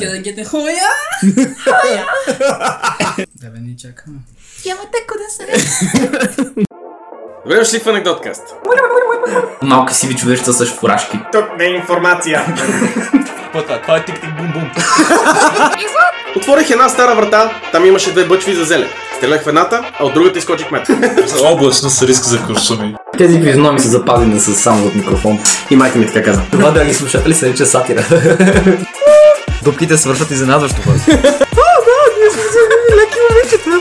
Can I get a hoya? Hoya! Да бе, ни чакаме. Ямате куда се не? Добре дошли в анекдоткаст. Малка сиви човечета с фуражки. Тук не е информация. Това е тик-тик-бум-бум. Отворих една стара врата, там имаше две бъчви за зеле. Стрелях в едната, а от другата изкочих мет. Облачно с риск за куршуми. Тези физиономи са запазени с само от микрофон. И майка ми така каза. Това, драги слушатели, се нарича сатира. Дупките свършват изненадващо хора. О, да, ние сме взели леки момичета.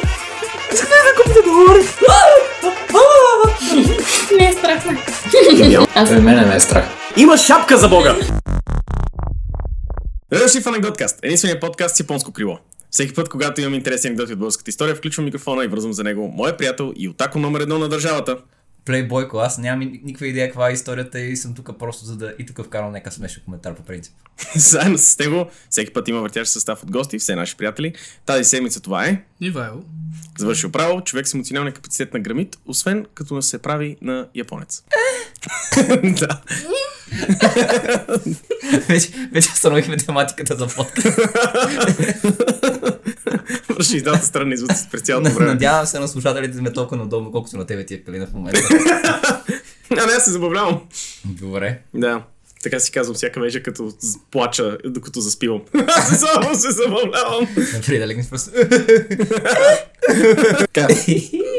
Искаме да купите долари. Не е страх, не. Мене не е страх. Има шапка за бога! Ръши в анекдоткаст, единственият подкаст с японско крило. Всеки път, когато имам интересни анекдоти от българската история, включвам микрофона и връзвам за него моя приятел и отако номер едно на държавата. Плейбойко, аз нямам никаква идея каква е историята и съм тук просто за да и тук вкарам някакъв смешен коментар по принцип. Заедно с него, всеки път има въртящ състав от гости, все наши приятели. Тази седмица това е... Ивайло. Завършил право, човек с емоционалния капацитет на грамит, освен като се прави на японец. Да. Вече установихме тематиката за подкаст. Върши издавата странни звуци през цялото време. Надявам се на слушателите ме толкова неудобно, колкото на тебе ти е Калина в момента. А не, аз се забавлявам. Добре. Да, така си казвам всяка вечер, като плача, докато заспивам. Аз само се забавлявам. Напри да легнеш просто.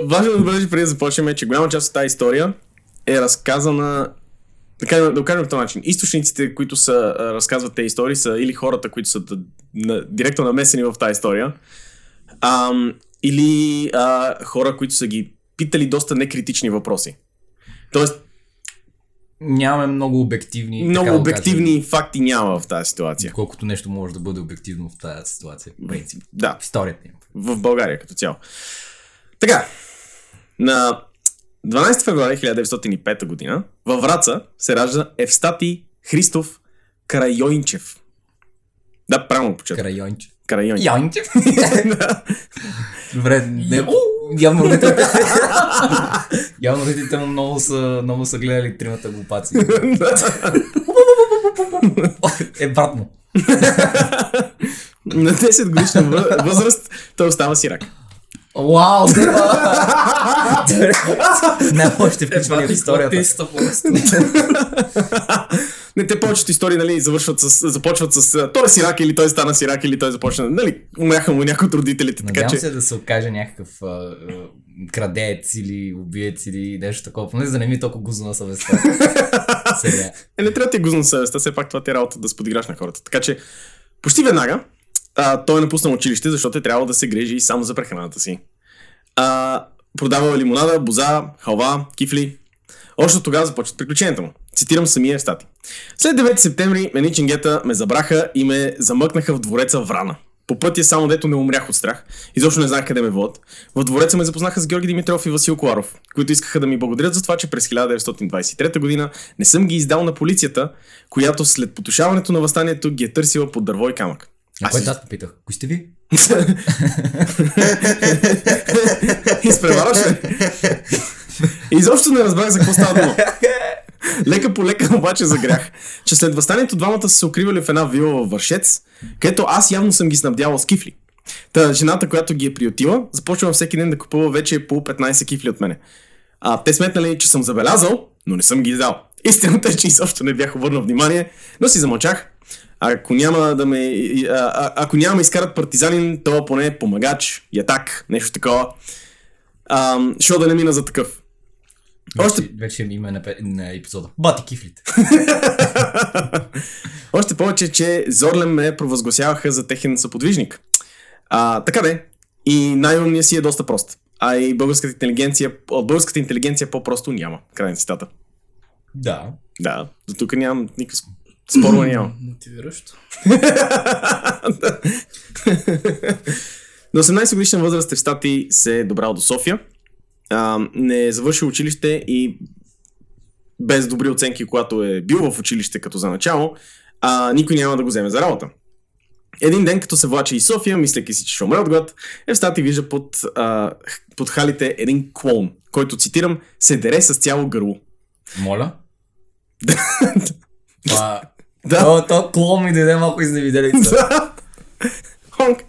Важно да бъдеш преди да започнем, че голяма част от тази история е разказана... Да кажем по този начин. Източниците, които са, разказват тези истории, са или хората, които са директно намесени в тази история, или хора, които са ги питали доста некритични въпроси. Тоест, нямаме много обективни... Много обективни факти няма в тази ситуация. Колкото нещо може да бъде обективно в тази ситуация. Да. В историята им. В България като цяло. Така, на... 12 февруари 1905 година във Враца се ражда Евстати Христов Крайончев. Да, правилно почетвам. Крайончев. Крайончев. Добре, не... Явно родителите му много са гледали тримата глупаци. Е, брат му. На 10 годишна възраст той остава сирак. Уау, не, още включвали в историята. Не, те повечето истории, нали, започват с той е сирак или той стана сирак или той започна, нали, умряха му някои от родителите. Надявам се да се окаже някакъв крадец или убиец или нещо такова, поне за не ми е толкова гузна съвестта. Не трябва ти гузна съвестта, все пак това ти е работа да сподиграш на хората. Така че, почти веднага, той е напуснал училище, защото е трябвало да се грижи само за прехраната си. Продавал лимонада, боза, халва, кифли. Още тогава започват приключенията му. Цитирам самия Евстати. След 9 септември мене ченгета ме забраха и ме замъкнаха в двореца Врана. По пътя само дето не умрях от страх. Изобщо не знаех къде ме водят. В двореца ме запознаха с Георги Димитров и Васил Коаров, които искаха да ми благодарят за това, че през 1923 година не съм ги издал на полицията, която след потушаването на въстанието ги е търсила под дърво и камък. А кой дат попитах? Кои сте ви? Изпреварваш ли? Изобщо не разбрах за какво става дума. Лека по лека обаче загрях, че след въстанието двамата са се укривали в една вила във Вършец, където аз явно съм ги снабдявал с кифли. Та жената, която ги е приютила, започва всеки ден да купува вече по 15 кифли от мене. Те сметнали, че съм забелязал, но не съм ги издал. Истината е, че изобщо не бях обърнал внимание, но си замълчах. Ако няма изкарат партизанин, то поне помагач, ятак, нещо такова. Шо да не мина за такъв. Вече има на епизода. Бати кифлите. Още повече, че Зорлен ме провъзгласяваха за техен съподвижник. Така де. И най-умният си е доста прост. А и от българската интелигенция по-просто няма. Край на цитата. Да. Да, до тук нямам никакъв... Спорва няма. Мотивиращо. На 18 годишна възраст Евстати се е добрал до София. Не е завършил училище и без добри оценки, когато е бил в училище като за начало, никой няма да го вземе за работа. Един ден, като се влачи из София, мисляки си, че ще умре от глад, Евстати вижда под халите един клоун, който, цитирам, се дере с цяло гърло. Моля? Да. Това... Да. То клоун ми дойде малко изневиделица. Да. Хонк!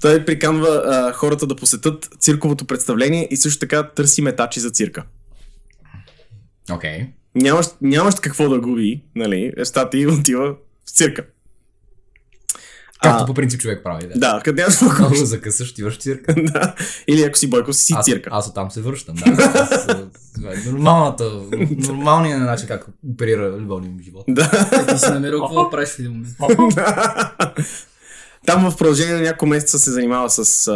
Той приканва хората да посетят цирковото представление и също така търси метачи за цирка. Окей. Нямаш какво да губи, нали? Евстати отива в цирка. Както по принцип човек прави. Да, къде аз го губи? Ако закъсаш, отиваш в цирка. Да. Или ако си Бойко, си цирка. Аз оттам се връщам, да. Нормалният начин как оперира любовния ми живот. Да. Ти си намерил какво да правиш в един момент. Там в продължение на няколко месеца се занимава с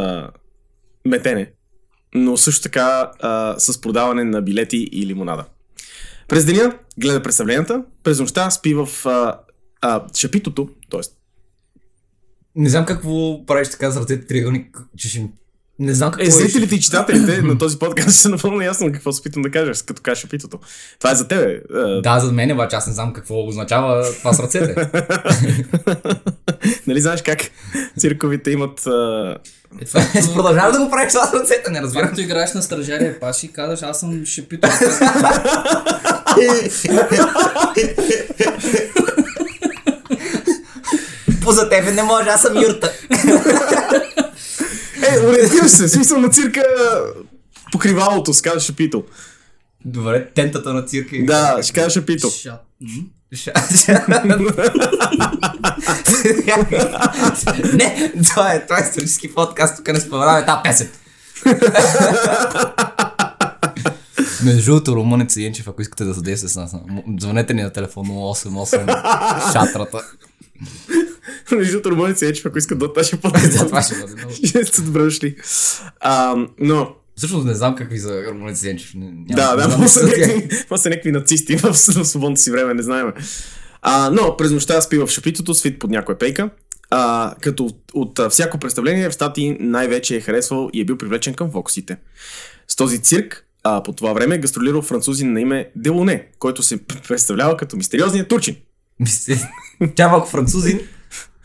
метене, но също така с продаване на билети и лимонада. През деня гледа представленията, през нощта спи в шапитото, т.е. Не знам какво правиш така с ръцете триъгълник, че ще... Не знам какво е. Зрителите и читателите на този подкаст ще са напълно ясно какво се опитам да кажеш, като кажеш шапитото. Това е за тебе. Да, за мен, обаче аз не знам какво означава това с ръцете. Нали знаеш как цирковите имат... Продължаваш да го правиш това с ръцете, не разбирам. Когато играеш на стражария паши и казваш, аз съм шапито. За тебе не може, аз съм юрта. Ориентираш се, смисъл на цирка покривалото, ще кажа шапито. Добре, тентата на цирка. Да, ще кажа шапито. Не, това е исторически подкаст, тук не споменаваме тази песен. Между другото, Румънец и Енчев, ако искате да задействате с нас, звънете ни на телефон 088 шатрата. Между турбоници е, че ако искат да таше по-тъзно. Това ще бъде много. Ще сте добре дошли. Но... Всъщност не знам какви за турбоници е, че това са някакви нацисти в свободното си време, не знаем. Но през нощта спи в шапитото, свит под някоя пейка. Като от всяко представление Евстати най-вече е харесвал и е бил привлечен към фокусите. С този цирк по това време гастролирал французин на име Делоне, който се представлява като мистериозният турчин. Тябълко французин.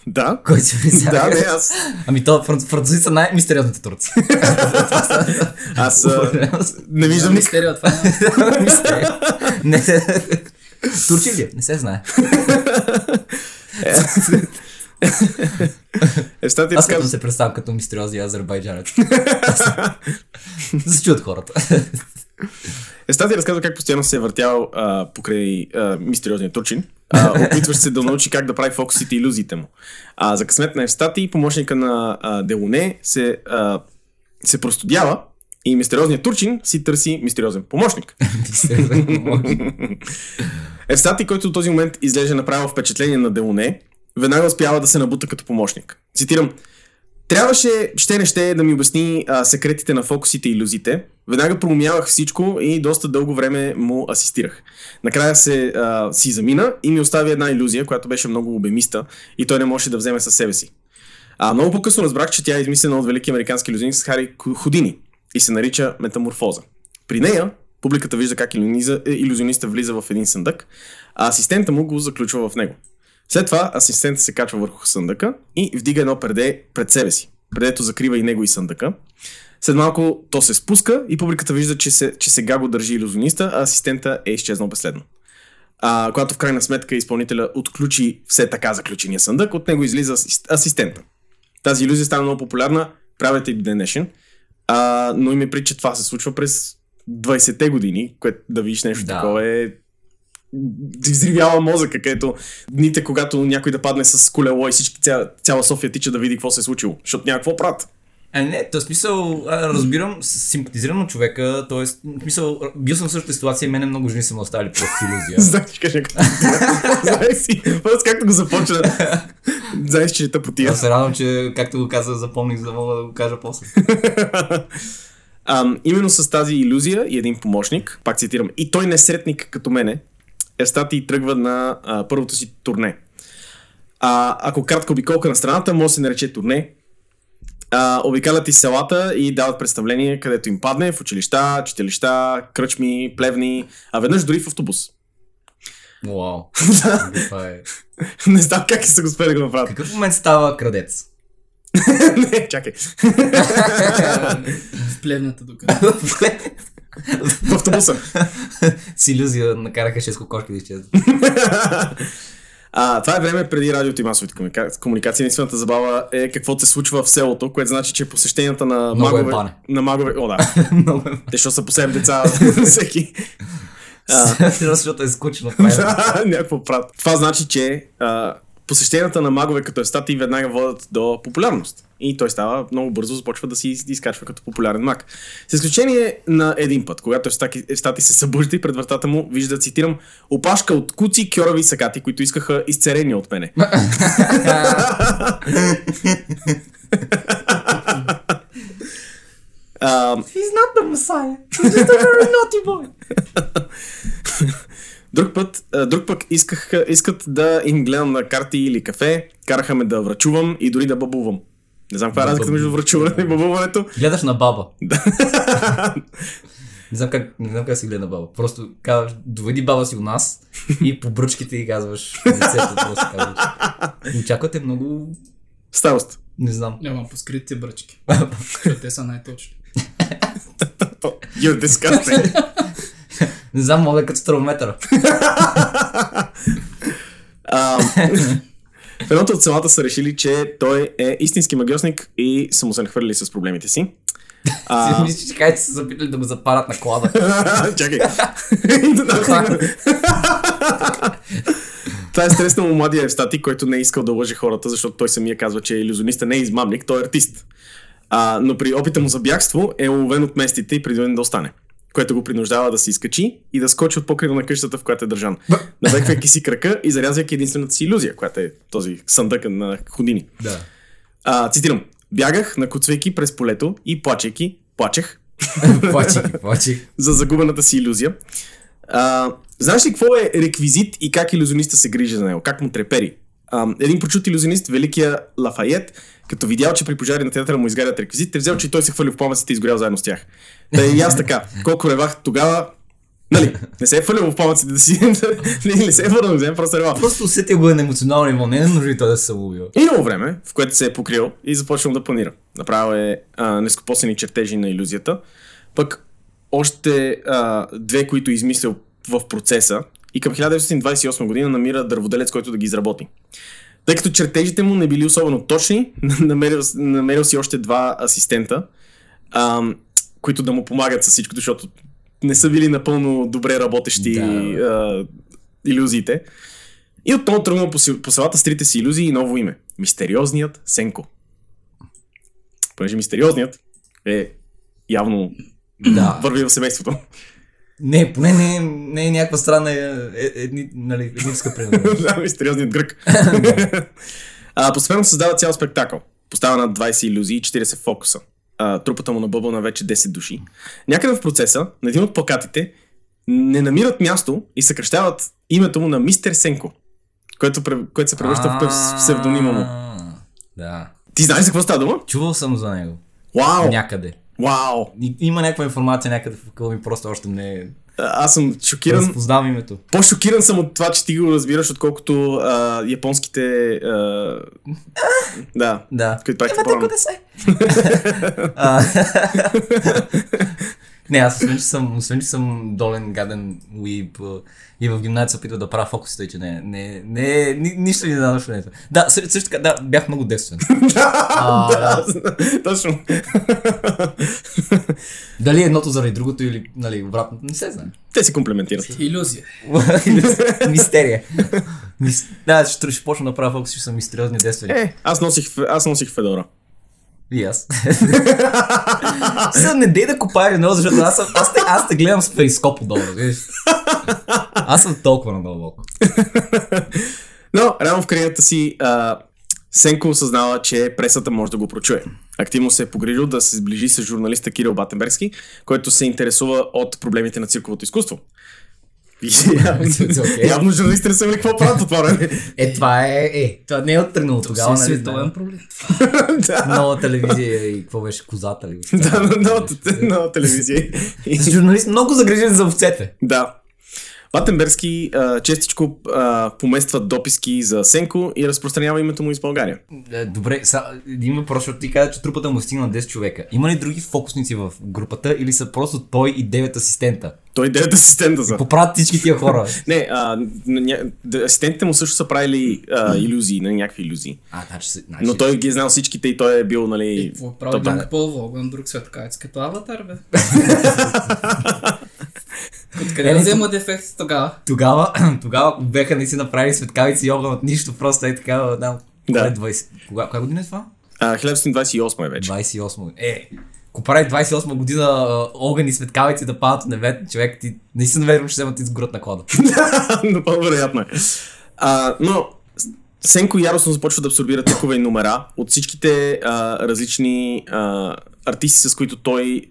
Да. Който се представя. Да, не аз. Ами то французи са най-мистериозните турци. Аз не виждам мистерио, това е мистерио. Турчи ли? Не се знае. Аз като се представям като мистериозни азербайджанец. Зачу от хората. Евстати разказва как постоянно се е въртял покрай мистериозния турчин. Опитваш се да научи как да прави фокусите и илюзиите му. За късмет на Евстати, помощника на Делоне се простудява и мистериозният турчин си търси мистериозен помощник. Евстати, който до този момент изглежда направил впечатление на Делоне, веднага успява да се набута като помощник. Цитирам. Трябваше, ще да ми обясни секретите на фокусите и илюзиите. Веднага проумявах всичко и доста дълго време му асистирах. Накрая си замина и ми остави една илюзия, която беше много обемиста и той не можеше да вземе със себе си. Много по-късно разбрах, че тя е измислена от велики американски илюзионист Хари Худини и се нарича метаморфоза. При нея публиката вижда как илюзионистът влиза в един съндък, а асистента му го заключва в него. След това асистентът се качва върху съндъка и вдига едно перде пред себе си. Предето закрива и него и съндъка. След малко то се спуска и публиката вижда, че сега го държи илюзиониста, а асистента е изчезнал безследно. Когато в крайна сметка изпълнителя отключи все така заключения съндък, от него излиза асистента. Тази илюзия стана много популярна, правят и до ден днешен, но им е прит, че това се случва през 20-те години, което да видиш нещо такова е... Ти взривява мозъка, където дните, когато някой да падне с колело и всички цяла София тича да види какво се е случило, защото няма какво правят. Не, то смисъл, разбирам, симпатизирам на човека, т.е. смисъл, бил съм в същата ситуация и мене много жени са ме оставили просто илюзия. Знаеш, че кажа някакъв. Знаеш си, просто както го започна. Знаеш, че е тъпотия. Аз се радвам, че както го казах, запомних, за да мога да го кажа после. Именно с тази илюзия и един помощник, пак цитирам, и той не е сретник като мене, Евстати тръгва на първото си турне. Ако кратка обиколка на страната, може да се нарече турне. Обикалят из селата и дават представление където им падне, в училища, читалища, кръчми, плевни, а веднъж дори в автобус. Вау, това е... Не знам как са го успели да го направят. Какъв момент става крадец? Не, чакай. В плевната докато. В автобуса. С илюзия накараха 6 кокошки да изчезват. Това е време преди радиото и масовите комуникации. Единствената забава е какво се случва в селото, което значи, че посещенията на магове... О, да. Те ще са по 7 деца всеки. Защото е скучно. Някакво прат. Това значи, че посещенията на магове като Евстати веднага водят до популярност. И той става много бързо, започва да си изкачва като популярен маг. С изключение на един път, когато Евстати се събужда и пред вратата му вижда, цитирам, опашка от куци, кьорави и сакати, които искаха изцерения от мене. He's not the Messiah. He's just a very naughty boy. Друг път искат да им гледам на карти или кафе, караха ме да врачувам и дори да бабувам. Не знам каква е разликата между врачуването и бабуването. Гледаш на баба. не знам как се гледа на баба. Просто казваш, доведи баба си у нас и по бръчките и казваш лицето, просто казваш. Очаквате много... Старост. Не знам. Няма поскритите бръчки. Те са най-точни. You're disgusting. Не знам, мога да като травометъра. В едното от селата са решили, че той е истински магиосник и са му се нахвърли с проблемите си. Мисля, че кайто са запитали да го запарат на клада. Чакай. Това е стресна му младия Евстати, който не е искал да лъже хората, защото той самия казва, че илюзионистът не е измамник, той е артист. Но при опита му за бягство е уловен от местите и принуден да остане, което го принуждава да се изкачи и да скочи от покрива на къщата, в която е държан, навеквайки си крака и зарязвайки единствената си илюзия, която е този сандък на Худини. Да. Цитирам. Бягах, накуцвайки през полето и плачех за загубената си илюзия. Знаеш ли какво е реквизит и как илюзиониста се грижи за него? Как му трепери? Един прочут илюзионист, Великия Лафайет, като видял, че при пожари на театъра му изгарят реквизитите, взел, че и той се хвърли в пламъците и изгорял заедно с тях. Да и аз така, колко ревах тогава, нали, не се е хвърлил в пламъците да си, не се е върнал, взем просто ревах. Просто усетил го на емоционално ниво, не е нужно той да се лубил. Имало време, в което се е покрил и започнал да планира. Направил е нескопосени чертежи на илюзията, пък още две, които измислил в процеса, и към 1928 година намира дърводелец, който да ги изработи. Тъй като чертежите му не били особено точни, намерил си още два асистента, които да му помагат с всичкото, защото не са били напълно добре работещи илюзиите. И отново тръгнал по селата с трите си илюзии и ново име. Мистериозният Сенко. Понеже мистериозният е явно върви в семейството. Не, поне не е някаква странна етническа принадлежност. Да, мистериозният грък. Постепенно създава цял спектакъл. Поставя над 20 илюзии и 40 фокуса. Трупата му набъбва на вече 10 души. Някъде в процеса, на един от плакатите, не намират място и съкръщават името му на Мистер Сенко, което се превръща в псевдонима му. Да. Ти знаеш за какво става дума? Чувал съм за него. Вау! Някъде. Вау! Има някаква информация някъде в къл ми, просто още не е... Аз съм шокиран. Разпознавам името. По-шокиран съм от това, че ти го разбираш, отколкото японските... Да. Не, аз освен, че съм долен, гаден уиб и в гимназия се опитва да правя фокусите, че не, нищо не дадаш нещо. Да, също така, да, бях много девствен. Точно. Дали едното заради другото или, нали, обратно, не се знае. Те се комплементират. Илюзия. Мистерия. Да, ще почна да правя фокус, ще съм мистериозни девствени. Аз носих федора. И аз. Не дей да купая едно, защото аз те гледам с перископ отдолу, виж. Аз съм толкова надълбоко. Но, реално в кариерата си Сенко осъзнава, че пресата може да го прочуе. Активно се е погрижил да се сближи с журналиста Кирил Батембергски, който се интересува от проблемите на цирковото изкуство. Явно журналистите не са били какво правят от това време. Това не е оттръгнало тогава. Това е световен проблем. Нова телевизия и какво беше, козата ли? Да, нова телевизия. Журналист много загрижен за овцете. Да. Батембергски честичко помества дописки за Сенко и разпространява името му из България. Добре, един въпрос, защото ти каза, че трупата му стигна 10 човека. Има ли други фокусници в групата или са просто той и 9 асистента? Той 9 асистента са. Поправят всички тия хора. Не, асистентите му също са правили илюзии, някакви илюзии. Но той ги е знал всичките и той е бил, нали... Какво прави някакъв по-вълган друг светкавец, като Аватар, бе? Откъде взема дефект тогава? Тогава беха наистина направили светкавици и огън от нищо, просто е така, да. Коя година е това? 1928 е вече. 28. Ако прави 28 година огън и светкавици да падат на небето, човек, ти наистина верно ще вземат и сгорят на кода. Напълно вероятно е. Но Сенко яростно започва да абсорбира такове и номера от всичките различни артисти, с които той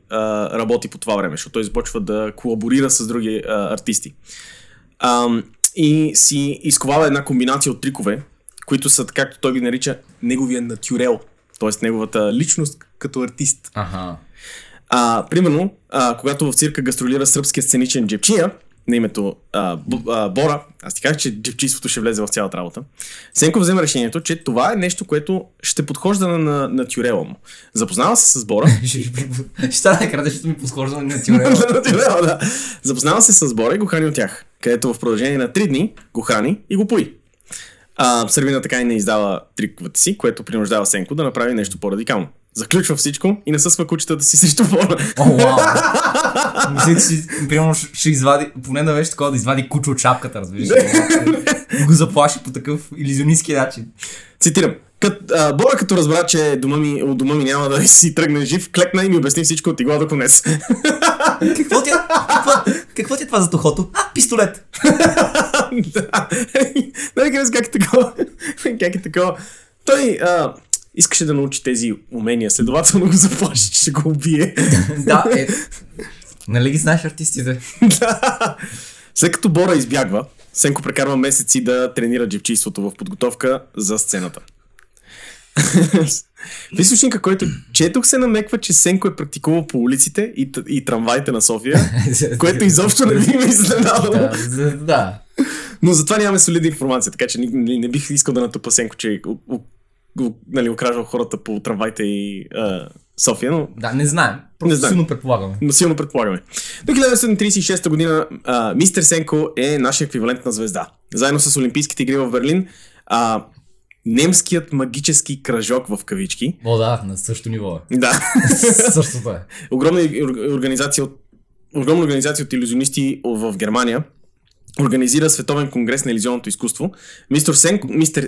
работи по това време, защото той започва да колаборира с други артисти. И си изковава една комбинация от трикове, които са, както той ги нарича, неговия натюрел, т.е. неговата личност като артист. Ага. Примерно, когато в цирка гастролира сръбския сценичен Джепчия, на името Бора, аз ти казах, че джепчийството ще влезе в цялата работа, Сенко взема решението, че това е нещо, което ще подхожда на натюрела му. Запознава се с Бора. Ще стана накрая, защото ми подхожда на натюрела. Запознава се с Бора и го храни от тях, където в продължение на 3 дни го храни и го пои. Сърбина така и не издава триковете си, което принуждава Сенко да направи нещо по-радикално. Заключва всичко и насъсва кучетата си срещу Бора. О, вау! Мисля, че примерно ще извади, поне да беше такова, да извади куче от шапката, разбираш. Го заплаши по такъв илюзионистски начин. Цитирам. Бора, като разбра, че от дома ми няма да си тръгне жив, клекна и ми обясни всичко от игла до конец. Какво ти е това за тухото? Пистолет! Да. Как е такова? Той... искаше да научи тези умения, следователно го заплаши, че ще го убие. Да, нали ги знаеш артистите? Да. След като Бора избягва, Сенко прекарва месеци да тренира джипчийството в подготовка за сцената. В източника, който четох, се намеква, че Сенко е практикувал по улиците и трамваите на София, което изобщо не би ме изненадало. Да. Но затова нямаме солидна информация, така че не бих искал да натупа Сенко, че окражвал хората по трамвайте и София, но... Да, не знаем. Просто силно предполагаме. Но силно предполагаме. До 1936 година Мистер Сенко е нашия еквивалент на звезда. Заедно с Олимпийските игри в Берлин, немският магически кръжок в кавички. О, да, на същото ниво е. Да. Същото е. Огромна организация от илюзионисти в Германия организира Световен конгрес на иллюзионното изкуство.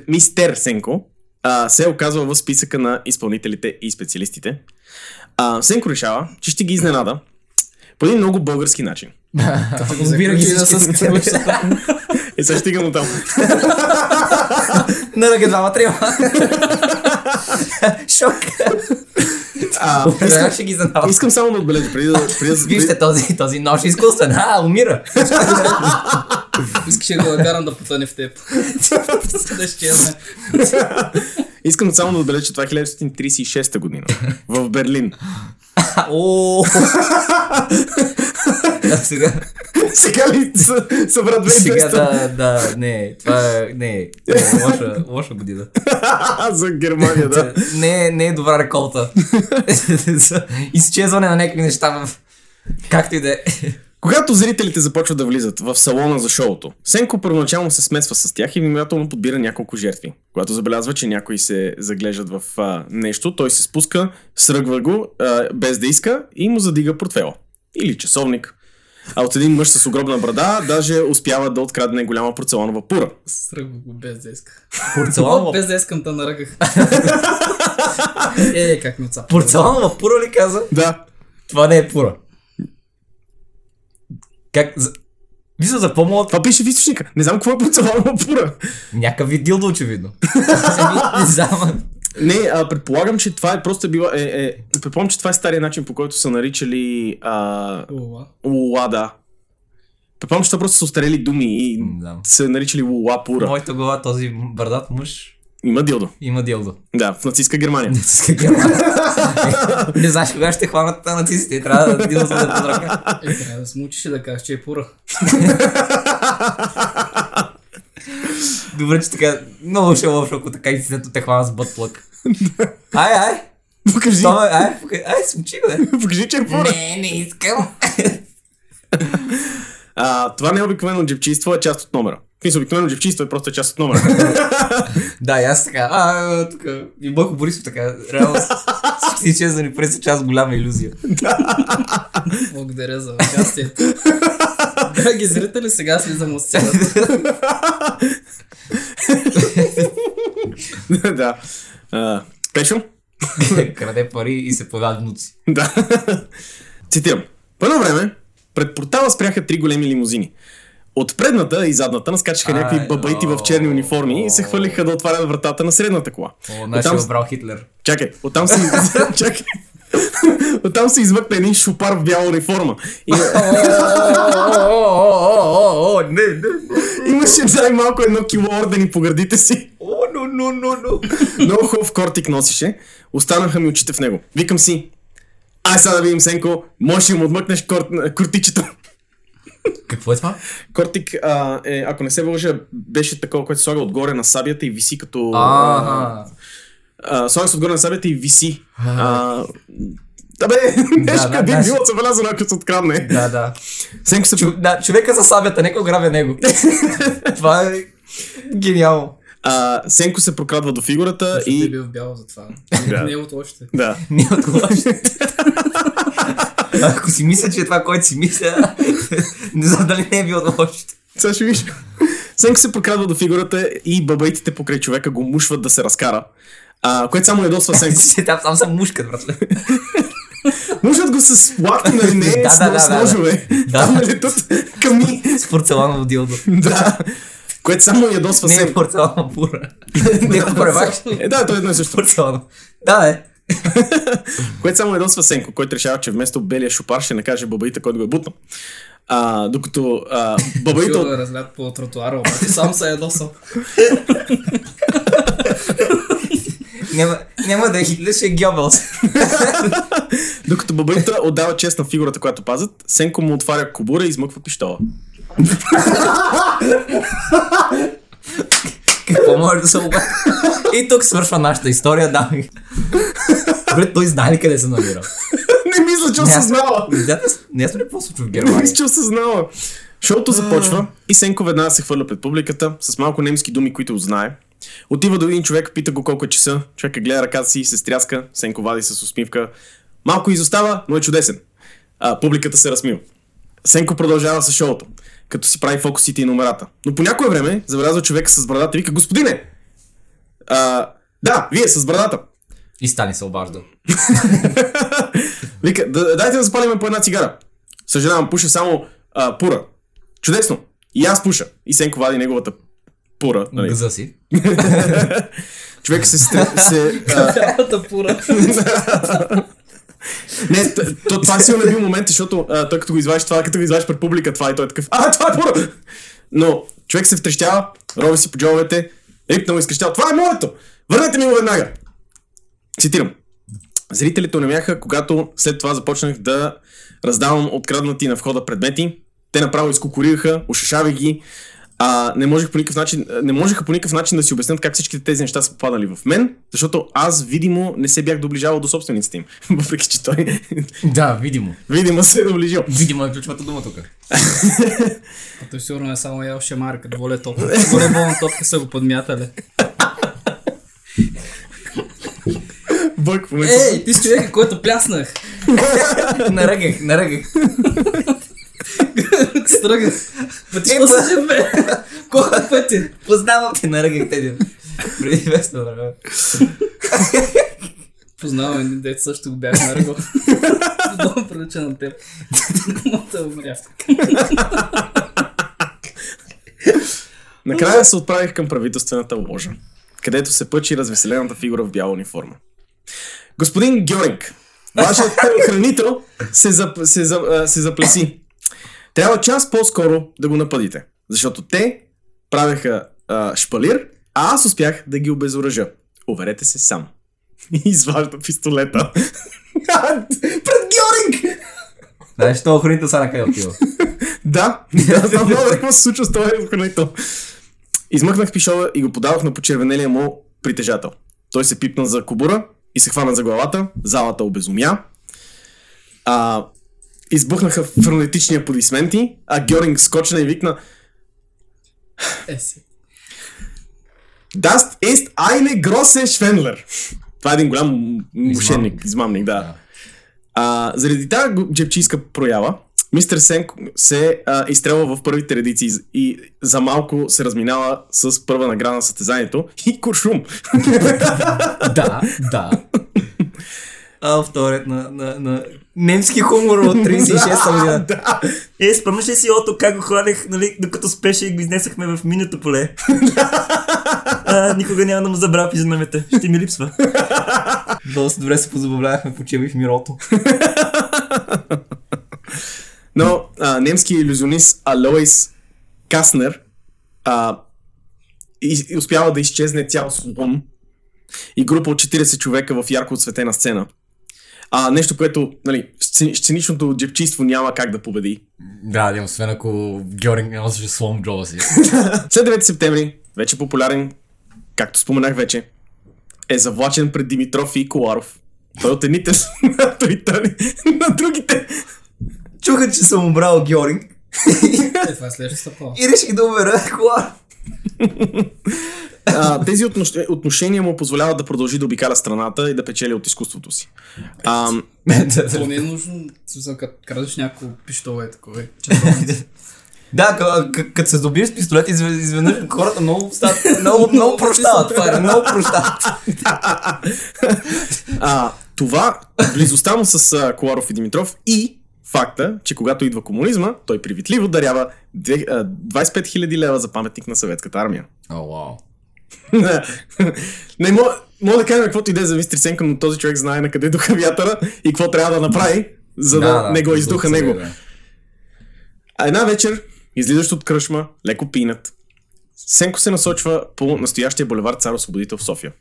Мистер Сенко се оказва в списъка на изпълнителите и специалистите. Сенко решава, че ще ги изненада по един много български начин. Разбира ги с кучетата. И сега стигам оттам. Не да ги двама трябва. Шок. Искам само да отбележа преди. Вижте този нож изкуствен. Умира. Искаш да карам да потъне в теб. Да изчезне. Искам само да отбележа, че това е 1936 година. В Берлин. Сега ли събра 200? Сега да, не е лоша година. За Германия, да. Не е добра реколта. Изчезване на някакви неща в... Както и да е. Когато зрителите започват да влизат в салона за шоуто, Сенко първоначално се смесва с тях и внимателно подбира няколко жертви. Когато забелязва, че някои се заглеждат в нещо, той се спуска, сръгва го без да иска и му задига портфела. Или часовник. А от един мъж с огромна брада даже успява да открадне голяма порцеланова пура. Сръгва го без да иска. Порцеланова? Без да искам да наръгах. Как ми цапа. Порцеланова пура ли каза? Да. Това не е пура. Как? Мисля за по-млад... Това пише в източника. Не знам какво е порцеланова пура. Някакъв вид дилдо, очевидно. Не знам. Не, предполагам, че това е просто била... Предполагам, че това е стария начин, по който са наричали... Лула, да. Предполагам, че това просто са остарели думи и са наричали лула пура. Моята глава, този бърдат мъж... Има дилдо. Има дилдо. Да, в нацистска Германия. Не знаеш кога ще хванат нацистите. Трябва да дилдо да под ръка. Трябва да смучиш и да кажеш, че е пура. Добре, че така... Много ще е лошо, ако така истинато те хвана с бътплък. Ай! Покажи! Ай, смучи го, да. Покажи, че е пура. Не искам. Това не е обикновено джипчийство, е част от номера. Мисля, обикновено джипчийство е просто част от номера. Да, и аз така. Тук. И Бойко Борисов така. Реално си чест да ни преса част голяма илюзия. Благодаря за участието. Драги зрители, сега слизам от сцената. Да. Пешо? Краде пари и се появяват внуци. Да. Цитирам. Първо време пред портала спряха три големи лимузини. От предната и задната наскачаха някакви бабаити в черни униформи и се хвърлиха да отварят вратата на средната кола. Нашия обрал Хитлер. Чакай, оттам се... Оттам се извъкна един шупар в бяла униформа. Имаше най-малко 1 кило ордени по гърдите си. Много хубав кортик носише. Останаха ми очите в него. Викам си: ай сега да видим, Сенко, можеш да му отмъкнеш кортичето. Какво е това? Кортик, ако не се вължа, беше такова, което се слага отгоре на сабията и виси като... Слага се отгоре на сабията и виси. Абе, нещо би било забелязано, ако се открадне. Човека за сабията, нека ограбя него. Това е гениално. Сенко се прокрадва до фигурата и... Ще бил в бяло за това. Не е от лошите. Не е от лошите. Ако си мисля, че е това, който си мисля, не знам дали не е бил от лошите. Сега ще виж. Сенко се прокрадва до фигурата и бабаитите покрай човека го мушват да се разкара. Което само ядосва Сенко. Там само мушкат, братле. Мушват го с лакти, нали не, с ножове. Там нали тук ками. С порцеланово дилдо. Да. Което само ядосва Сенко. Не е порцелана пура. Не го преваш. Да, то е едно и също. Порцелана. Да, е. Което само ядосва Сенко, който решава, че вместо белия шопар ще накаже бабаита, който го е бутнал. Докато бабаита... Ще го разлят по тротуара, обаче само се ядосал. Няма да е Хитлер, ще е Гьобелс. Докато бабаита отдава чест на фигурата, която пазят, Сенко му отваря кобура и измъква пиштола. Какво може да се обади? И тук свършва нашата история, дами. Добре, той знае ли къде се намира? Не мисля, че осъзнава. Не съм ли по-случва в Германия? Не мисля, че осъзнава. Шоуто започва и Сенко веднага се хвърля пред публиката с малко немски думи, които знае. Отива до един човек, пита го колко е часа. Човека гледа ръката си и се стряска. Сенко вади с усмивка. Малко изостава, но е чудесен. Публиката се разсмива. Сенко продължава с шоуто, като си прави фокусите и номерата. Но по някое време забелязва човека с брадата и вика: господине! Да, вие с брадата! И Стани се обажда. Вика: дайте да запалим по една цигара. Съжалявам, пуша само пура. Чудесно! И аз пуша. И Сенко вади неговата пура. Газа си. Човек се... Кафялата пура. Не, това сигурно е бил момент, защото той като го извадиш това, като го извадиш пред публика, това и той е такъв: това е пура! Но човек се втрещава, рови си по джобовете, рипнал и изкрещава: това е моето! Върнете ми го веднага! Цитирам. Зрителите онемяха, когато след това започнах да раздавам откраднати на входа предмети. Те направо изкукуриха, ушашави ги. Не можеха по никакъв начин да си обяснят как всичките тези неща са попадали в мен, защото аз видимо не се бях доближавал до собствениците им, въпреки че той... Да, видимо. Видимо се е доближил. Видимо е ключвата дума тук. А той сигурно е само ял шемар, като воле топка. Волейболна топка са го подмятали. Бък, ей, ти си човека, който пляснах. Наръгах. Стръгах. Какво се живе? Колко пъти? Познавам те, наръгах те. Преди вестно време. Познавам един дете, също го бях наръгал. Много прилича на теб. Мата умря. Накрая се отправих към правителствената ложа, където се пъчи развеселената фигура в бяла униформа. Господин Гьоринг, вашият хранител се заплеси. Трябва час по-скоро да го нападите, защото те правеха шпалир А аз успях да ги обезоръжа. Уверете се сам. И изважда пистолета. Пред Гьоринг! Знаеш, това охраните са на къде отива. Да, аз знам какво се случва с това охранител. Измъкнах пишола и го подавах на почервенелия му притежател. Той се пипна за кобура и се хвана за главата. Залата обезумя. Избухнаха фронетични аплодисменти, а Гьоринг скочна и викна: "Das ist eine große Schwendler." Това е един голям мошенник, измамник, да. Заради тази джебчийска проява, мистер Сенко се изстрелва в първите редици и за малко се разминава с първа награда на състезанието и куршум. Да, да. Вторият на немски хумор от 36 година. Да. Спомняш ли си Ото как го хладех, нали, докато спеше и го изнесахме в минато поле? Никога няма да му забравя пижамите. Ще ми липсва. Доста добре се позабавлявахме почива и в мирото. Но немски илюзионист Алоис Каснер успява да изчезне цял слон и група от 40 човека в ярко осветена сцена. Нещо, което, нали, сценичното джебчийство няма как да победи. Да, освен ако Гьоринг не носеше слон в джоба си. След 9 септември, вече популярен, както споменах вече, е завлачен пред Димитров и Коаров. Той от едните на другите. Чуха, че съм обрал Гьоринг. Това е следващото стъпало. И реших да умера Коаров. Тези отношения му позволяват да продължи да обикаля страната и да печели от изкуството си. То не е нужно, като крадеш някакво пиштоле, такова е. Да, като се здобиеш с пистолет, изведнъж хората много прощават. Много прощават. Това, близостта му с Коаров и Димитров и факта, че когато идва комунизма, той привитливо дарява 25 000 лева за паметник на съветската армия. Вау. Не мога да кажем каквото иде за мистер Сенко, но този човек знае на къде духа вятъра и какво трябва да направи, за да не го издуха него. А една вечер, излизащ от кръшма, леко пинат, Сенко се насочва по настоящия булевард Цар Освободител в София.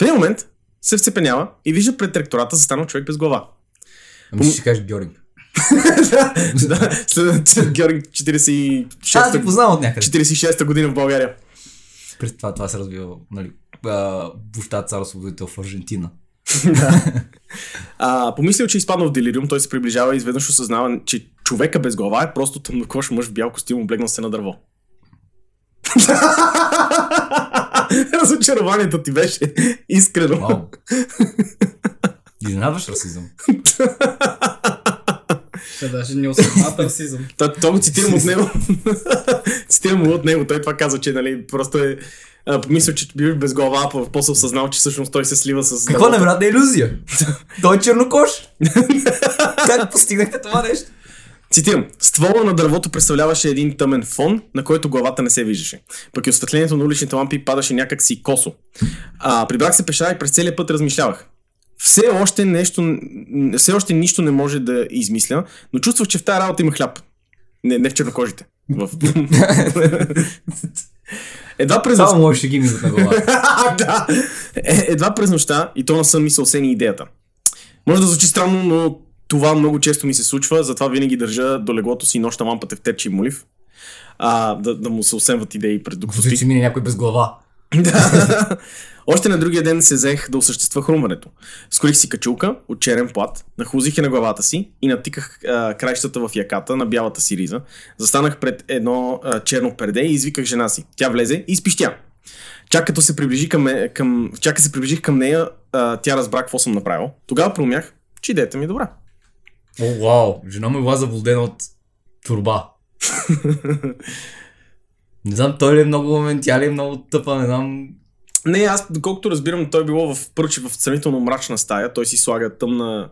В един момент се вцепенява и вижда пред трактората застанал човек без глава. Ще си кажеш Гьоринг. Да, след Гьоринг 46-та година в България. През това се развива, нали, баща Цар Освободител в Аржентина. Помислил, че изпадна в делириум, той се приближава и изведнъж осъзнава, че човека без глава е просто тъмнокош мъж в бял костюм, облегнал се на дърво. Разочарованието ти беше искрено. Изненадваш расизъм. Даже не осъзнат расизъм. Това го цитирам от него. Той това казва, че, нали, просто е помислил, че бил без глава, а после осъзнал, че всъщност той се слива с... Каква невероятна илюзия? Той е чернокож. Как постигнахте това нещо? Цитирам. Ствола на дървото представляваше един тъмен фон, на който главата не се виждаше. Пък и осветлението на уличните лампи падаше някак си косо. Прибрах се пеша и през целия път размишлявах. Все още нищо не може да измисля, но чувствах, че в тази работа има хляб. Не в чернокожите. Едва през нощта и то на сън ми се осени идеята. Може да звучи странно, но това много често ми се случва, затова винаги държа до леглото си нощна лампата в терчи и молив. Да му се осенват идеи пред докато спи. Ще мине някой без глава. Още на другия ден се взех да осъществя хрумването. Скорих си качулка от черен плат, нахлузих я на главата си и натиках краищата в яката на бялата си риза. Застанах пред едно черно перде и извиках жена си. Тя влезе и изпищя. Чак като се приближих към нея, тя разбра какво съм направил. Тогава проумях, че идеята ми е добра. О, вау! Жена ми била завладена от турба. Не знам, той ли е много момент, тя ли е много тъпа, не знам... Не, аз доколкото разбирам, той било в сравнително мрачна стая, той си слага тъмна,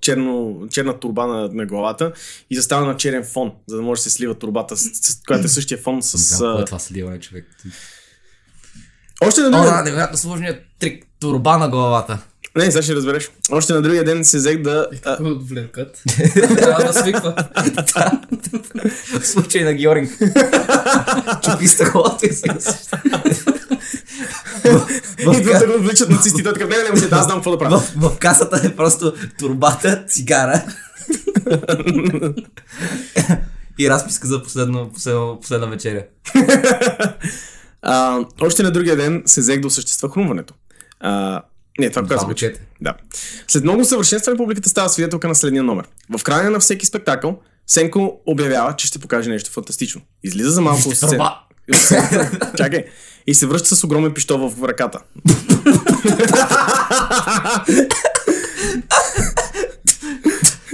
черна турба на главата и застава на черен фон, за да може да се слива турбата, която е същия фон с... Да, това сливане, човек. Още да... Невероятно сложният трик, турба на главата. Не, сега ще разбереш. Още на другия ден се взех да... Какво отвлекат? Трябва да свиква. В случай на Гьоринг. Чупи стъклото и сега съща. Идват да го отвличат нацистите. Така, не, не, аз знам какво да правя. В касата е просто турбата, цигара. И разписка за последна вечеря. Още на другия ден се взех да осъществя хрумването. Не, това казва вече. Да. След много съвършенстване публиката става свидетелка на следния номер. В края на всеки спектакъл Сенко обявява, че ще покаже нещо фантастично. Излиза за малко от сцена. Чакай. И се връща с огромен пиштол в ръката.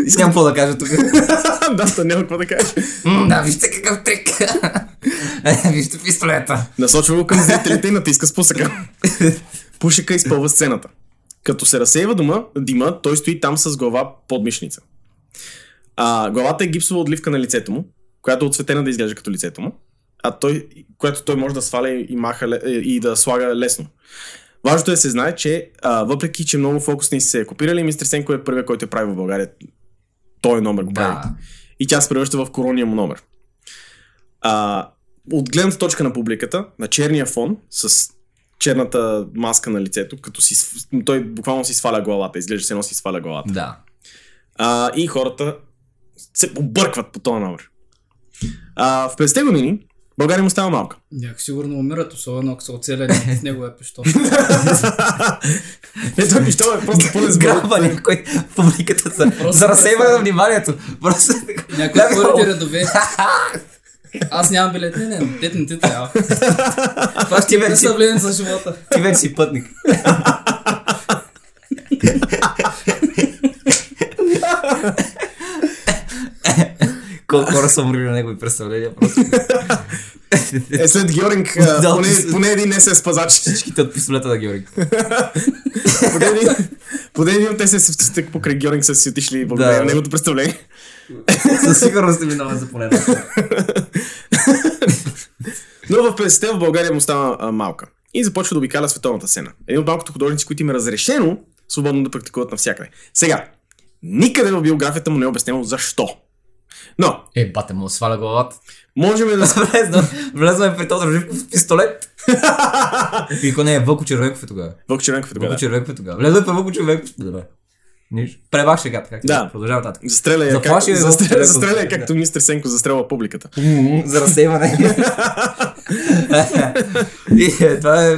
Искам какво да кажа тук. Да, няма какво да кажа. Да, вижте какъв трик. Вижте пистолета. Насочва го към зрителите и натиска спусъка. Пушека изпълва сцената. Като се разсеява дима, той стои там с глава подмишница. Главата е гипсова отливка на лицето му, която е отцветена да изглежда като лицето му, което той може да сваля и маха и да слага лесно. Важното е да се знае, че въпреки, че много фокусни се е копирали, мистер Сенко е първият, който е правил в България. Той номер го прави. Да. И тя се превръща в коронния му номер. От гледната точка на публиката, на черния фон, с черната маска на лицето, като той буквално си сваля главата, изглежда се носи и сваля главата. Да. И хората се объркват по този номер. В 50-те години България му става малка. Някак сигурно умират, особено ако са оцелени с неговия пиштол. Ето пиштол е просто по-незграб. Грабва някой в публиката за разсейване на вниманието. Някой хорите редове. Аз нямам билет. Не, дет не ти трябва. Това ще не са влезен за живота. Ти вече си пътник. Колко хора са умрили на негови представления просто. След Гьоринг, поне един не се е спазач. Всичките от пистолета на Гьоринг. Поне един от те се стък покрай Гьоринг са си отишли благодаря на неговото представление. Със сигурност не минава за поне. Но в 50-те в България му става малка. И започва да обикаля световната сцена. Един от малкото художници, които им е разрешено свободно да практикуват навсякъде. Сега, никъде в биографията му не е обяснено защо. Но... бате му сваля главата. Можем да влезнем при Тодор Живков с пистолет. И ако не е Вълков Червенков е тогава. Вълков Червенков е тогава. Влезнем при Вълков Червенков. Пребах шегата, както да. Продължава татък. Застреля както мистер Сенко застрела публиката. За разсейване. Това е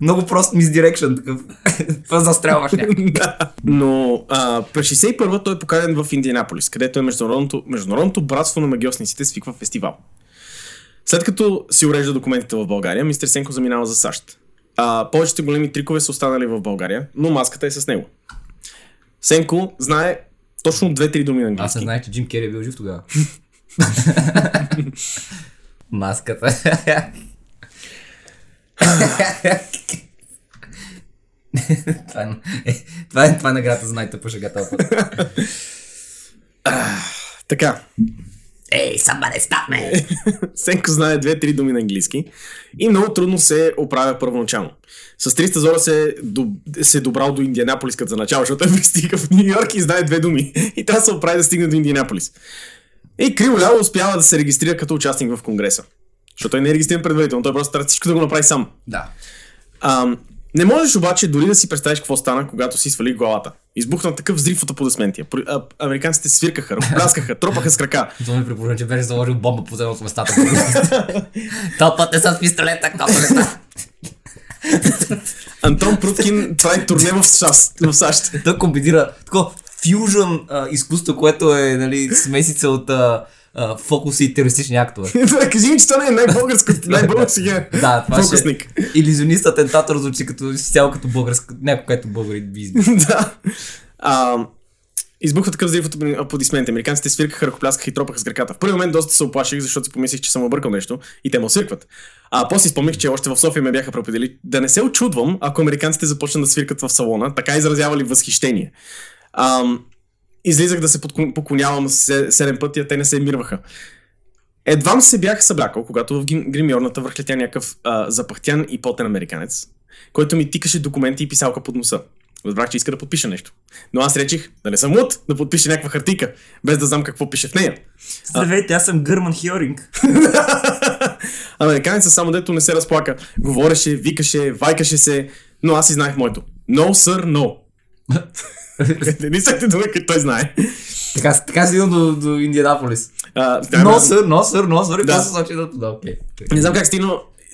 много прост мисдирекшън. Това застрелваш някак. Но през 61-та той е поканен в Индианаполис, където е Международното братство на магиосниците свиква фестивал. След като си урежда документите в България, мистер Сенко заминава за САЩ. Повечето големи трикове са останали в България, но маската е с него. Сенко знае точно 2-3 думи на английски. Аз не знае, че Джим Кери е бил жив тогава. Маската. Това е наградата за най-тъпа шегата. Така. Ей, somebody stop me! Сенко знае 2-3 думи на английски и много трудно се оправя първоначално. С 300 зора се е добрал до Индианаполис като за начало, защото той пристига в Нью Йорк и знае две думи. И трябва да се оправи да стигне до Индианаполис. И криво-ляво успява да се регистрира като участник в Конгреса. Защото той не е регистриран предварително, той просто трябва всичко да го направи сам. Да. Не можеш обаче дори да си представиш какво стана, когато си свали главата. Избухна такъв взрив от аплодисменти. Американците свиркаха, ръкопляскаха, тропаха с крака. Това ми припомня, че беше заложил бомба по земното местата. Този път не съм с пистолета, копалета. Антон Пруткин прави турне в САЩ. Той комбинира такова фюжън изкуство, което е смесица от фокуси и терористични актове. Кажи ми, че това не е най-българския фокусник. Илюзионист, атентатор звучи изцяло като българско, някой, което българи би избил. Избухва такъв взрив от аплодисменти. Американците свиркаха, ръкопляскаха и тропаха с краката. В първи момент доста се оплаших, защото си помислих, че съм объркал нещо и те му свиркват. После спомних, че още в София ме бяха пропедели. Да не се очудвам, ако американците започнат да свиркат в салона, така изразявали възхищение. Излизах да се поклонявам 7 пъти, а те не се мирваха. Едвам се бях съблякал, когато в гримьорната върхлетя някакъв запахтян и потен американец, който ми тикаше документи и писалка под носа. Разбрах, че иска да подпиша нещо. Но аз речих да не съм луд, да подпиша някаква хартийка, без да знам какво пише в нея. Здравейте, аз съм Гърман Хьоринг. Американец само дето не се разплака. Говореше, викаше, вайкаше се, но аз и знаех моето. No, sir, no. Не мислях те дума, като той знае. Така си идвам до Индианаполис. No, sir, no, sir, no, sir. Да. Се значи да... okay. Не знам как стигна.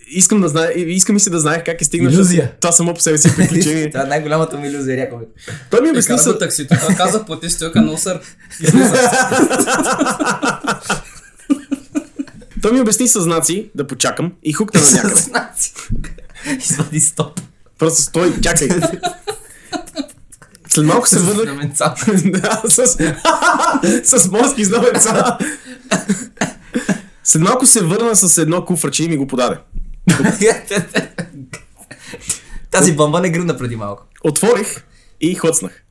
Искам да знае, искам и си да знаех как е стигнал. Илюзия. Това само по себе си приключение. Това е най-голямата ми илюзия, рякаме. Той ми обясни с таксито. Това казах, плати стойка, носър. Той ми обясни със знаци да почакам и хукна на някъде. Със знаци. Извади стоп. Просто стой, чакай. След малко се върнах... С знаменца. Да, с морски знаменца. След малко се върна с едно куфраче и ми го подаде. Тази бамбан е гръмна преди малко. Отворих и хоцнах.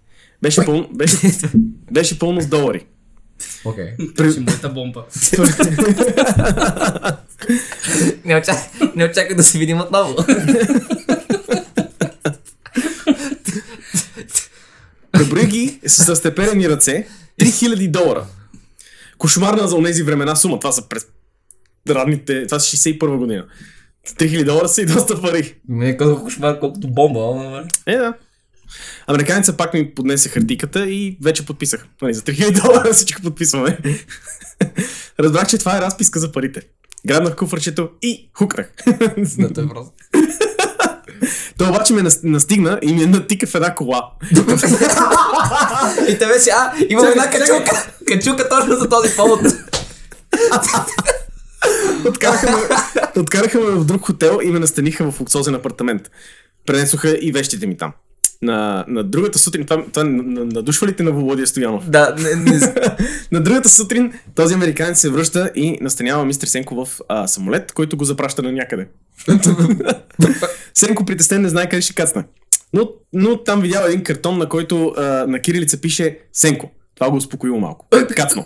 Беше пълно с долари. Окей. Ще моята бомба. Не очакай да се видим отново. Преброих ги с степенени ръце. 3000 долара. Кошмарна за онези времена сума. Това са през ранните... Това са 61 година. 3000 долара са и доста пари. Не е като кошмар, колкото бомба. Ама. Да. Американеца пак ми поднесе хартиката и вече подписах. За 3000 долара всичко подписваме. Разбрах, че това е разписка за парите. Грабнах куфърчето и хукнах. Да, той просто. Той обаче ме настигна и ми натика в една кола. И те беше, имам една качулка. Качулка точно за този повод. Откараха ме в друг хотел и ме настаниха в луксозен апартамент. Пренесоха и вещите ми там. На другата сутрин, това надушва ли те на Володя Стоянов? Да, не. На другата сутрин този американец се връща и настанява мистер Сенко в самолет, който го запраща на някъде. Сенко притеснен не знае къде ще кацне. Но там видял един картон, на който на кирилица пише Сенко. Това го успокоило малко. Кацно.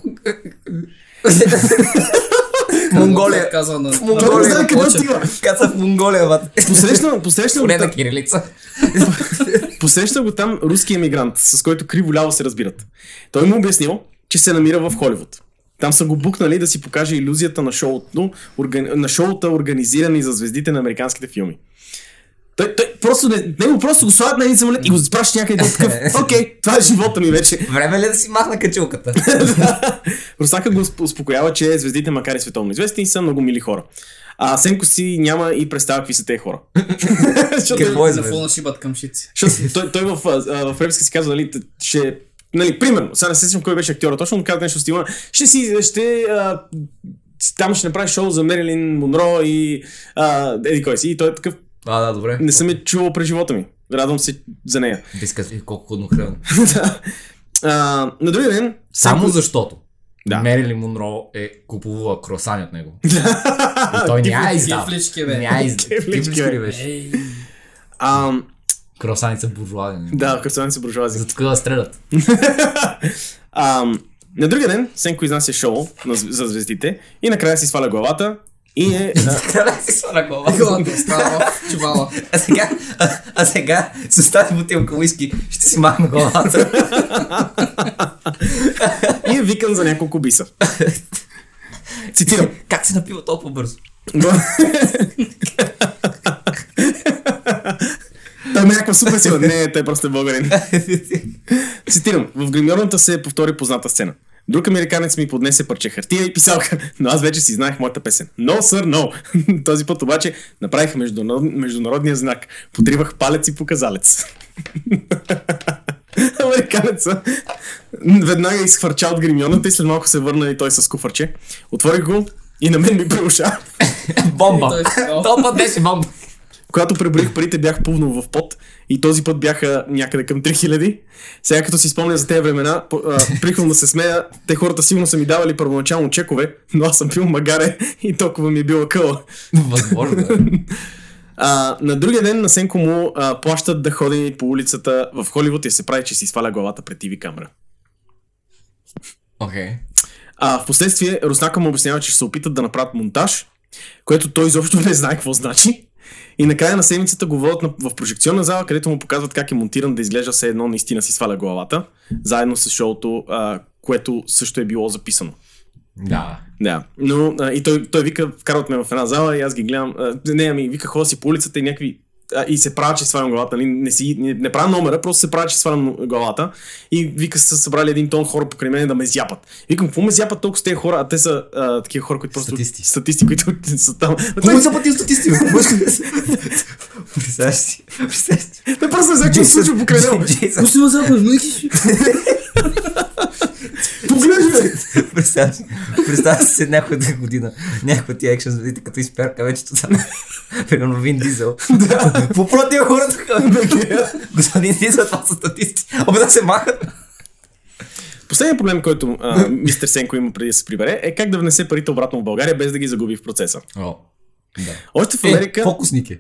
Монголия казва на... Монголия каца в Монголия, бат. Посрещнал го там руски емигрант, с който криволяво се разбират. Той му обяснил, че се намира в Холивуд. Там са го букнали да си покаже илюзията на шоуто, на шоута, организирани за звездите на американските филми. Той просто него просто го слагат на един самолет и го спрашат някъде такъв. Окей, това е живота ми вече. Време ли да си махна качулката? Русакът го успокоява, че звездите, макар и световно известни, са много мили хора. А Сенко си няма и представя какви са те хора. Какво е за фона шибат къмшици? Той в Репска си казва, нали, ще... Нали, примерно, сега не се сещам кой беше актьора, точно му каза нещо стилно. Там ще направи шоу за Мерилин Монро и еди кой си. И той е такъв. Да, добре. Не съм я чувал през живота ми. Радвам се за нея. Вискаш колко худно храна. На другия ден... Само защото Мерилин Монро е купувала кросани от него. И той няма издава. Кефлички, бе. Няма издава. Кросани са буржуазни. Да, кросани са буржуазни. За такова да стрелят. На другия ден Сенко изнася шоу за звездите и накрая си сваля главата. И е... Накрая си сваля главата. Чувала. А сега се остави бутилка уиски, ще си махна главата. И е викан за няколко биса. Цитирам. Как се напива толкова бързо? Той има някаква супер сила. Не, той просто е българин. Цитирам. В гримьорната се повтори позната сцена. Друг американец ми поднесе парче хартия и писалка, но аз вече си знаех моята песен. No, sir, no! Този път обаче направих международния знак. Потривах палец и показалец. Американецът веднага изхвърча от гримьоната и след малко се върна и той с куфарче. Отворих го и на мен ми прилуша. Бомба! Този път беше бомба! Когато преброих парите, бях пувнал в пот и този път бяха някъде към 3000. Сега като си спомня за тези времена, прихвам да се смея, те хората сигурно са ми давали първоначално чекове, но аз съм пил магаре и толкова ми е била къла. Възможно е. На другия ден на Сенко му плащат да ходи по улицата в Холивуд и се прави, че си сваля главата пред TV камера. Окей. Впоследствие Руснака му обяснява, че ще се опитат да направят монтаж, което той изобщо не знае какво значи. И накрая на седмицата го водят в прожекционна зала, където му показват как е монтиран да изглежда все едно наистина си сваля главата, заедно с шоуто, което също е било записано. Да. Да. Но и той вика, вкарват ме в една зала и аз ги гледам. Вика, хода си по улицата и някакви. И се правя, че свалям главата. Не правя номера, просто се правя, че свалям главата. И вика, са събрали един тон хора покрай мен да ме зяпат. Викам, какво ме зяпат толкова с тези хора? А те са такива хора, които просто... Статисти, които са там. Какво ме зяпат и статисти? Представяш си. Не, просто не знам, че се случва покрай него. Какво ще ме зяпаш? Поглеждай! Представя си след някоя година. Някаква ти екшен зведите като изперка вече това. Примерно Вин Дизел. Попро тия хората. Господин Дизел, това са статисти. Обеда се махат. Последният проблем, който мистер Сенко има преди да се прибере, е как да внесе парите обратно в България, без да ги загуби в процеса. Още в Америка... Фокусник е.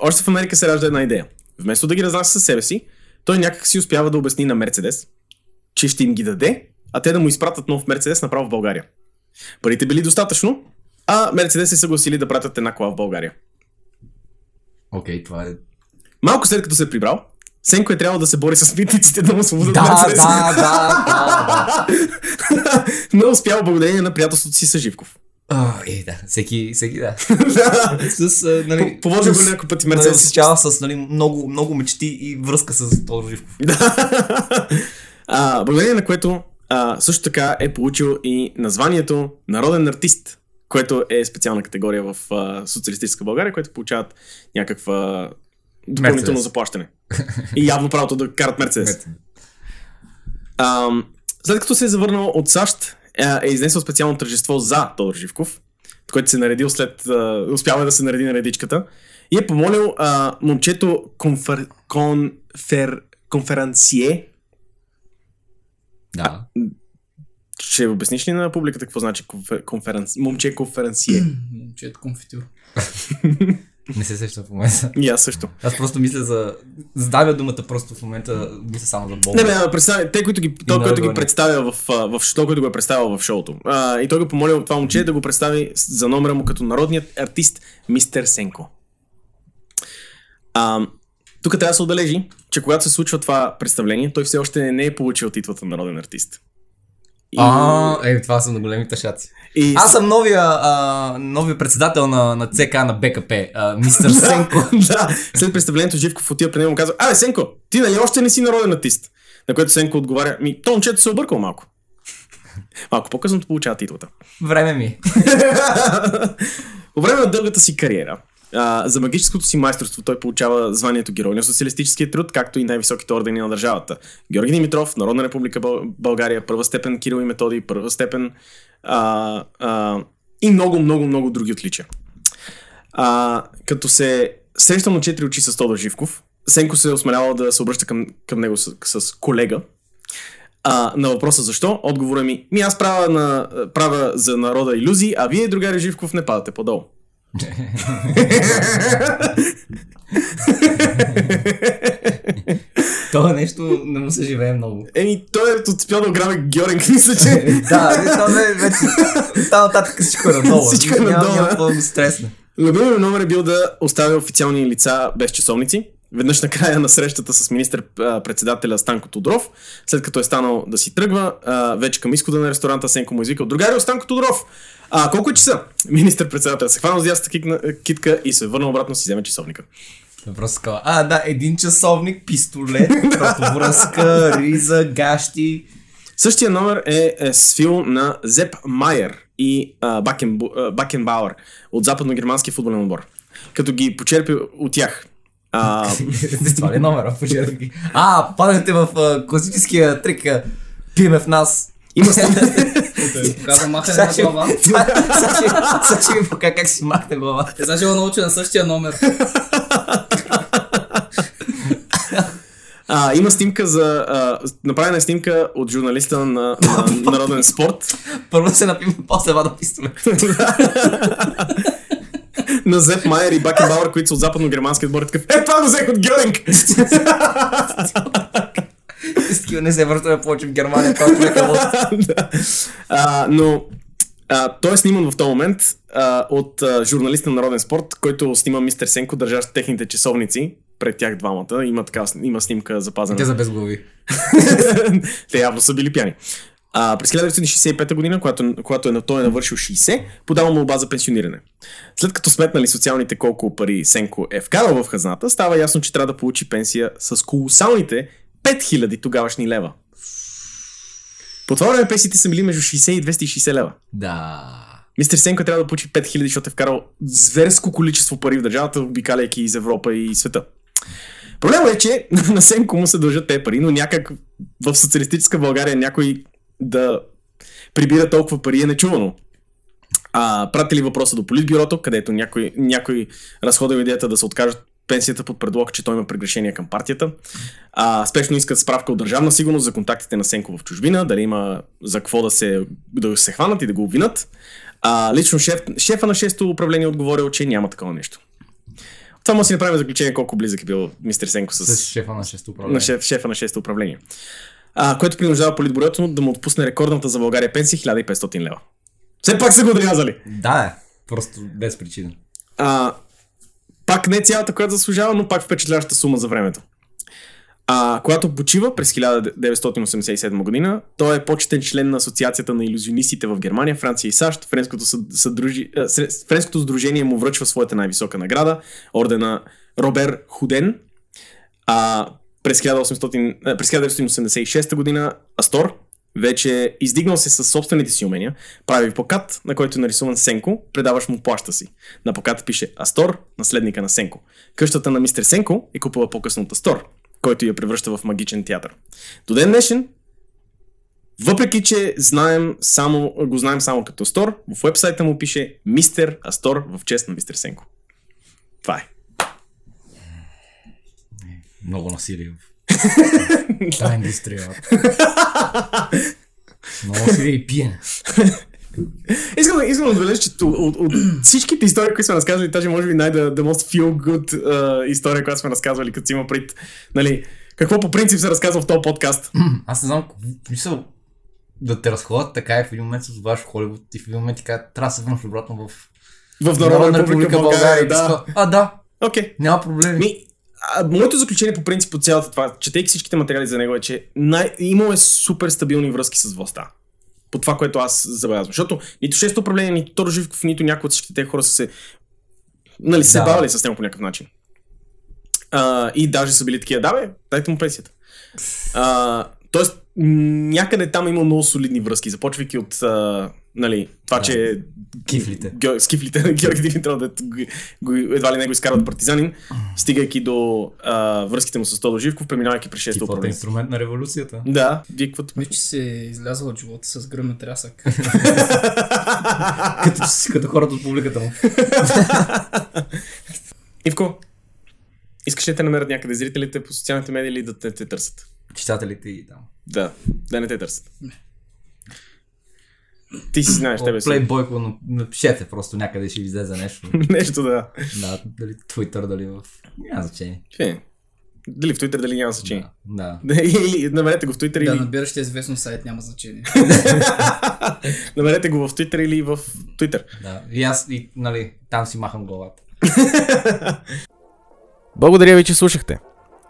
Още в Америка се ражда една идея. Вместо да ги разнася със себе си, той някак си успява да обясни на Мерцедес, че ще им ги даде, а те да му изпратят нов Мерцедес направо в България. Парите били достатъчно, а Мерцедес се съгласили да пратят една кола в България. Окей, това е... Малко след като се е прибрал, Сенко е трябвало да се бори с митниците да му освободят Мерцедес. Да. Но успял благодарение на приятелството си с Живков. Всеки, да. Поводжа го няколко пъти Мерцедес. Насичава с много мечти и връзка с Тодор Живков. Благодарение на което също така е получил и названието Народен артист, което е специална категория в социалистическа България, което получават някаква допълнително заплащане. И явно правото да карат Мерцедес. След като се е завърнал от САЩ, е изнесъл специално тържество за Тодор Живков, което се наредил след... успява да се нареди на редичката. И е помолил момчето конферансие. Да. Ще обясниш ли на публиката какво значи момче конференсие? Момчето конфитюр. Не се сещам в момента. И аз също. Аз просто мисля за... Задавя думата просто в момента, мисля само за Бога. Той, който го е представил в шоуто. И той го помолил това момче да го представи за номера му като народният артист мистер Сенко. Тук трябва да се отбележи, че когато се случва това представление, той все още не е получил титлата народен артист. Това са на големите шаци. Аз съм новия председател на ЦК на БКП, мистер Сенко. Да, след представлението Живков отива при него и му казва: "Абе, Сенко, ти нали още не си народен артист?" На което Сенко отговаря: "Ми, то момчето се объркал малко." Малко по-късно получава титлата. Време ми. По време на дългата си кариера, за магическото си майсторство той получава званието Герой на социалистическия труд, както и най-високите ордени на държавата. Георги Димитров, Народна република България, първа степен Кирил и Методий, първа степен и много други отличия. Като се срещам на 4 очи с Тодор Живков, Сенко се осмелява да се обръща към него с колега. На въпроса защо, отговорът ми: "Аз правя за народа илюзии, а вие, другари Живков, не падате подолу." Това нещо не му се живее много. Той е успял да ограбе Гьоринг, мисля, че... Там нататък всичко е надолу. Всичко е надолу. Няма какво да го стресне. Любимият номер е бил да оставя официални лица без часовници. Веднъж на края на срещата с министър-председателя Станко Тодров, след като е станал да си тръгва, вече към изхода на ресторанта Сенко му извикал: "Другари, Станко Тодров, колко е часа?" Министър-председателя се хванал с дясната китка и се върна обратно си вземе часовника. Просто казва: един часовник, пистолет, протовръзка, риза, гащи. Същия номер е с фил на Зеп Майер и Бекенбауер от западно-германски футболен отбор, като ги почерпи от тях. Това ли е номера? Паднахте в класическия трик "Пиеме в нас". Има сега махане на глава. Сега ще ви покажа как си махне глава. Сега ще го науча на същия номер. Има снимка за... направена е снимка от журналиста на Народен спорт. Първо се напиме, после вада пистолет. На Зеп Майер и Бекенбауер, които са от западно-германския отбор, такъв: "Това го взех от Гьоринг!" Искива не се въртаме повече в Германия, който е калот. Но Той е сниман в този момент от журналист на Народен спорт, който снима мистер Сенко, държащ техните часовници пред тях двамата. Има снимка запазена. Те за без глави. Те явно са били пияни. През 1965 година, когато той е навършил 60, подава молба за пенсиониране. След като сметнали социалните колко пари Сенко е вкарал в хазната, става ясно, че трябва да получи пенсия с колосалните 5000 тогавашни лева. По това време пенсиите са били между 60 и 260 лева. Да. Мистер Сенко трябва да получи 5000, защото е вкарал зверско количество пари в държавата, обикаляйки из Европа и света. Проблема е, че на Сенко му се дължат те пари, но някак в социалистическа България някой да прибира толкова пари е нечувано. Пратили въпроса до Политбюрото, където някой разходил идеята да се откажат пенсията под предлог, че той има прегрешение към партията. Спешно искат справка от Държавна сигурност за контактите на Сенко в чужбина, дали има за какво да се хванат и да го обвинат. Лично шефа на 6-то управление отговорил, че няма такова нещо. Това може да си направим заключение колко близък е бил мистер Сенко с шефа на 6-то управление. Шефа на 6-то управление. Което принуждава Политбюрото да му отпусне рекордната за България пенсия 1500 лева. Все пак са го отрязали. Да, просто без причина. Пак не цялата, която заслужава, но пак впечатляваща сума за времето. Когато почива през 1987 година, той е почетен член на Асоциацията на иллюзионистите в Германия, Франция и САЩ. Френското сдружение му връчва своята най-висока награда, ордена Робер-Уден. През 1986 година Астор вече издигнал се със собствените си умения, прави плакат, на който е нарисуван Сенко, предаваш му плаща си. На плаката пише Астор, наследника на Сенко. Къщата на мистер Сенко е купила по-късно от Астор, който я превръща в магичен театър. До ден днешен, въпреки че го знаем само като Астор, в уебсайта му пише мистер Астор в чест на мистер Сенко. Това е. Много насилие. Та индустрия. Много насилие и пиене. Искам да отбележа, че от всичките истории, които сме разказвали, тази може би най-the most feel-good история, която сме разказвали, като си има пред, нали, какво по принцип се разказва в този подкаст. Аз не знам, мисъл да те разходят така и в един момент се отбаваш в Холивуд и в един момент така трябва да се върнеш обратно в Народна република България. Да. Да. Okay. Няма проблеми. Моето заключение по принцип от цялата това, четейки всичките материали за него, е, че имаме супер стабилни връзки с властта. По това, което аз забелязвам. Защото нито 6-то управление, нито Тодор Живков, нито някои от всичките хора са се, нали, се бавали с него по някакъв начин. И даже са били такива, дайте му пенсията. Тоест, някъде там има много солидни връзки, започвайки от нали, това, че с кифлите на Георги Димитров едва ли не го изкарват партизанин, стигайки до връзките му с Тодор Живков, преминавайки през 6-то управление. Инструмент на революцията. Да, дикват. Вече се е излязъл от живота с гръмна трясък. като хората от публиката му. Ивко, искаш ли те намерят някъде зрителите по социалните медии или да те търсят? Читателите и там. Да не те търсят. Ти си знаеш, тебе си. Плейбойко, напишете просто някъде, ще ви излезе нещо. Нещо, да. Да, дали в Twitter, дали в... Няма значение. Дали в Twitter, дали няма значение. Да. Или намерете го в Twitter или... Да, набиращи известен сайт, няма значение. Намерете го в Twitter или в Twitter. Да, и аз, нали, там си махам главата. Благодаря ви, че слушахте.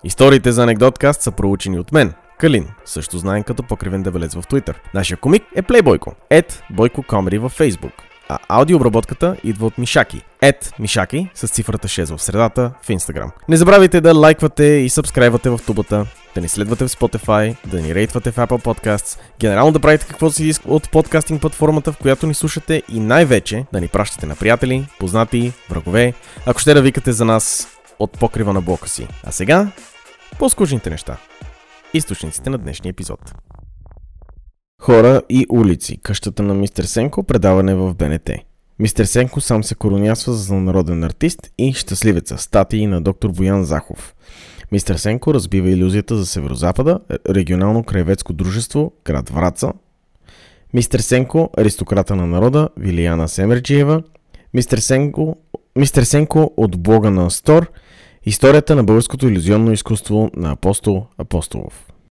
Историите за Анекдоткаст са проучени от мен, Калин, също знаем като Покривен дебелец в Twitter. Нашия комик е Playboyko, @boyko_comedy във Facebook, а аудиообработката идва от Мишаки, @Мишаки с цифрата 6 в средата в Instagram. Не забравяйте да лайквате и сабскрайбвате в тубата, да ни следвате в Spotify, да ни рейтвате в Apple Podcasts, генерално да правите каквото си иска от подкастинг платформата, в която ни слушате и най-вече да ни пращате на приятели, познати, врагове, ако ще да викате за нас от покрива на блока си. А сега, по-скучните неща. Източниците на днешния епизод. Хора и улици. Къщата на мистер Сенко. Предаване в БНТ. Мистер Сенко сам се коронясва за народен артист и щастливеца. Статии на доктор Боян Захов. Мистер Сенко разбива илюзията за Северозапада. Регионално краеведско дружество. Град Враца. Мистер Сенко. Аристократа на народа. Юлияна Семерджиева. Мистер Сенко от блога на Астор. Историята на българското илюзионно изкуство на Апостол Апостолов.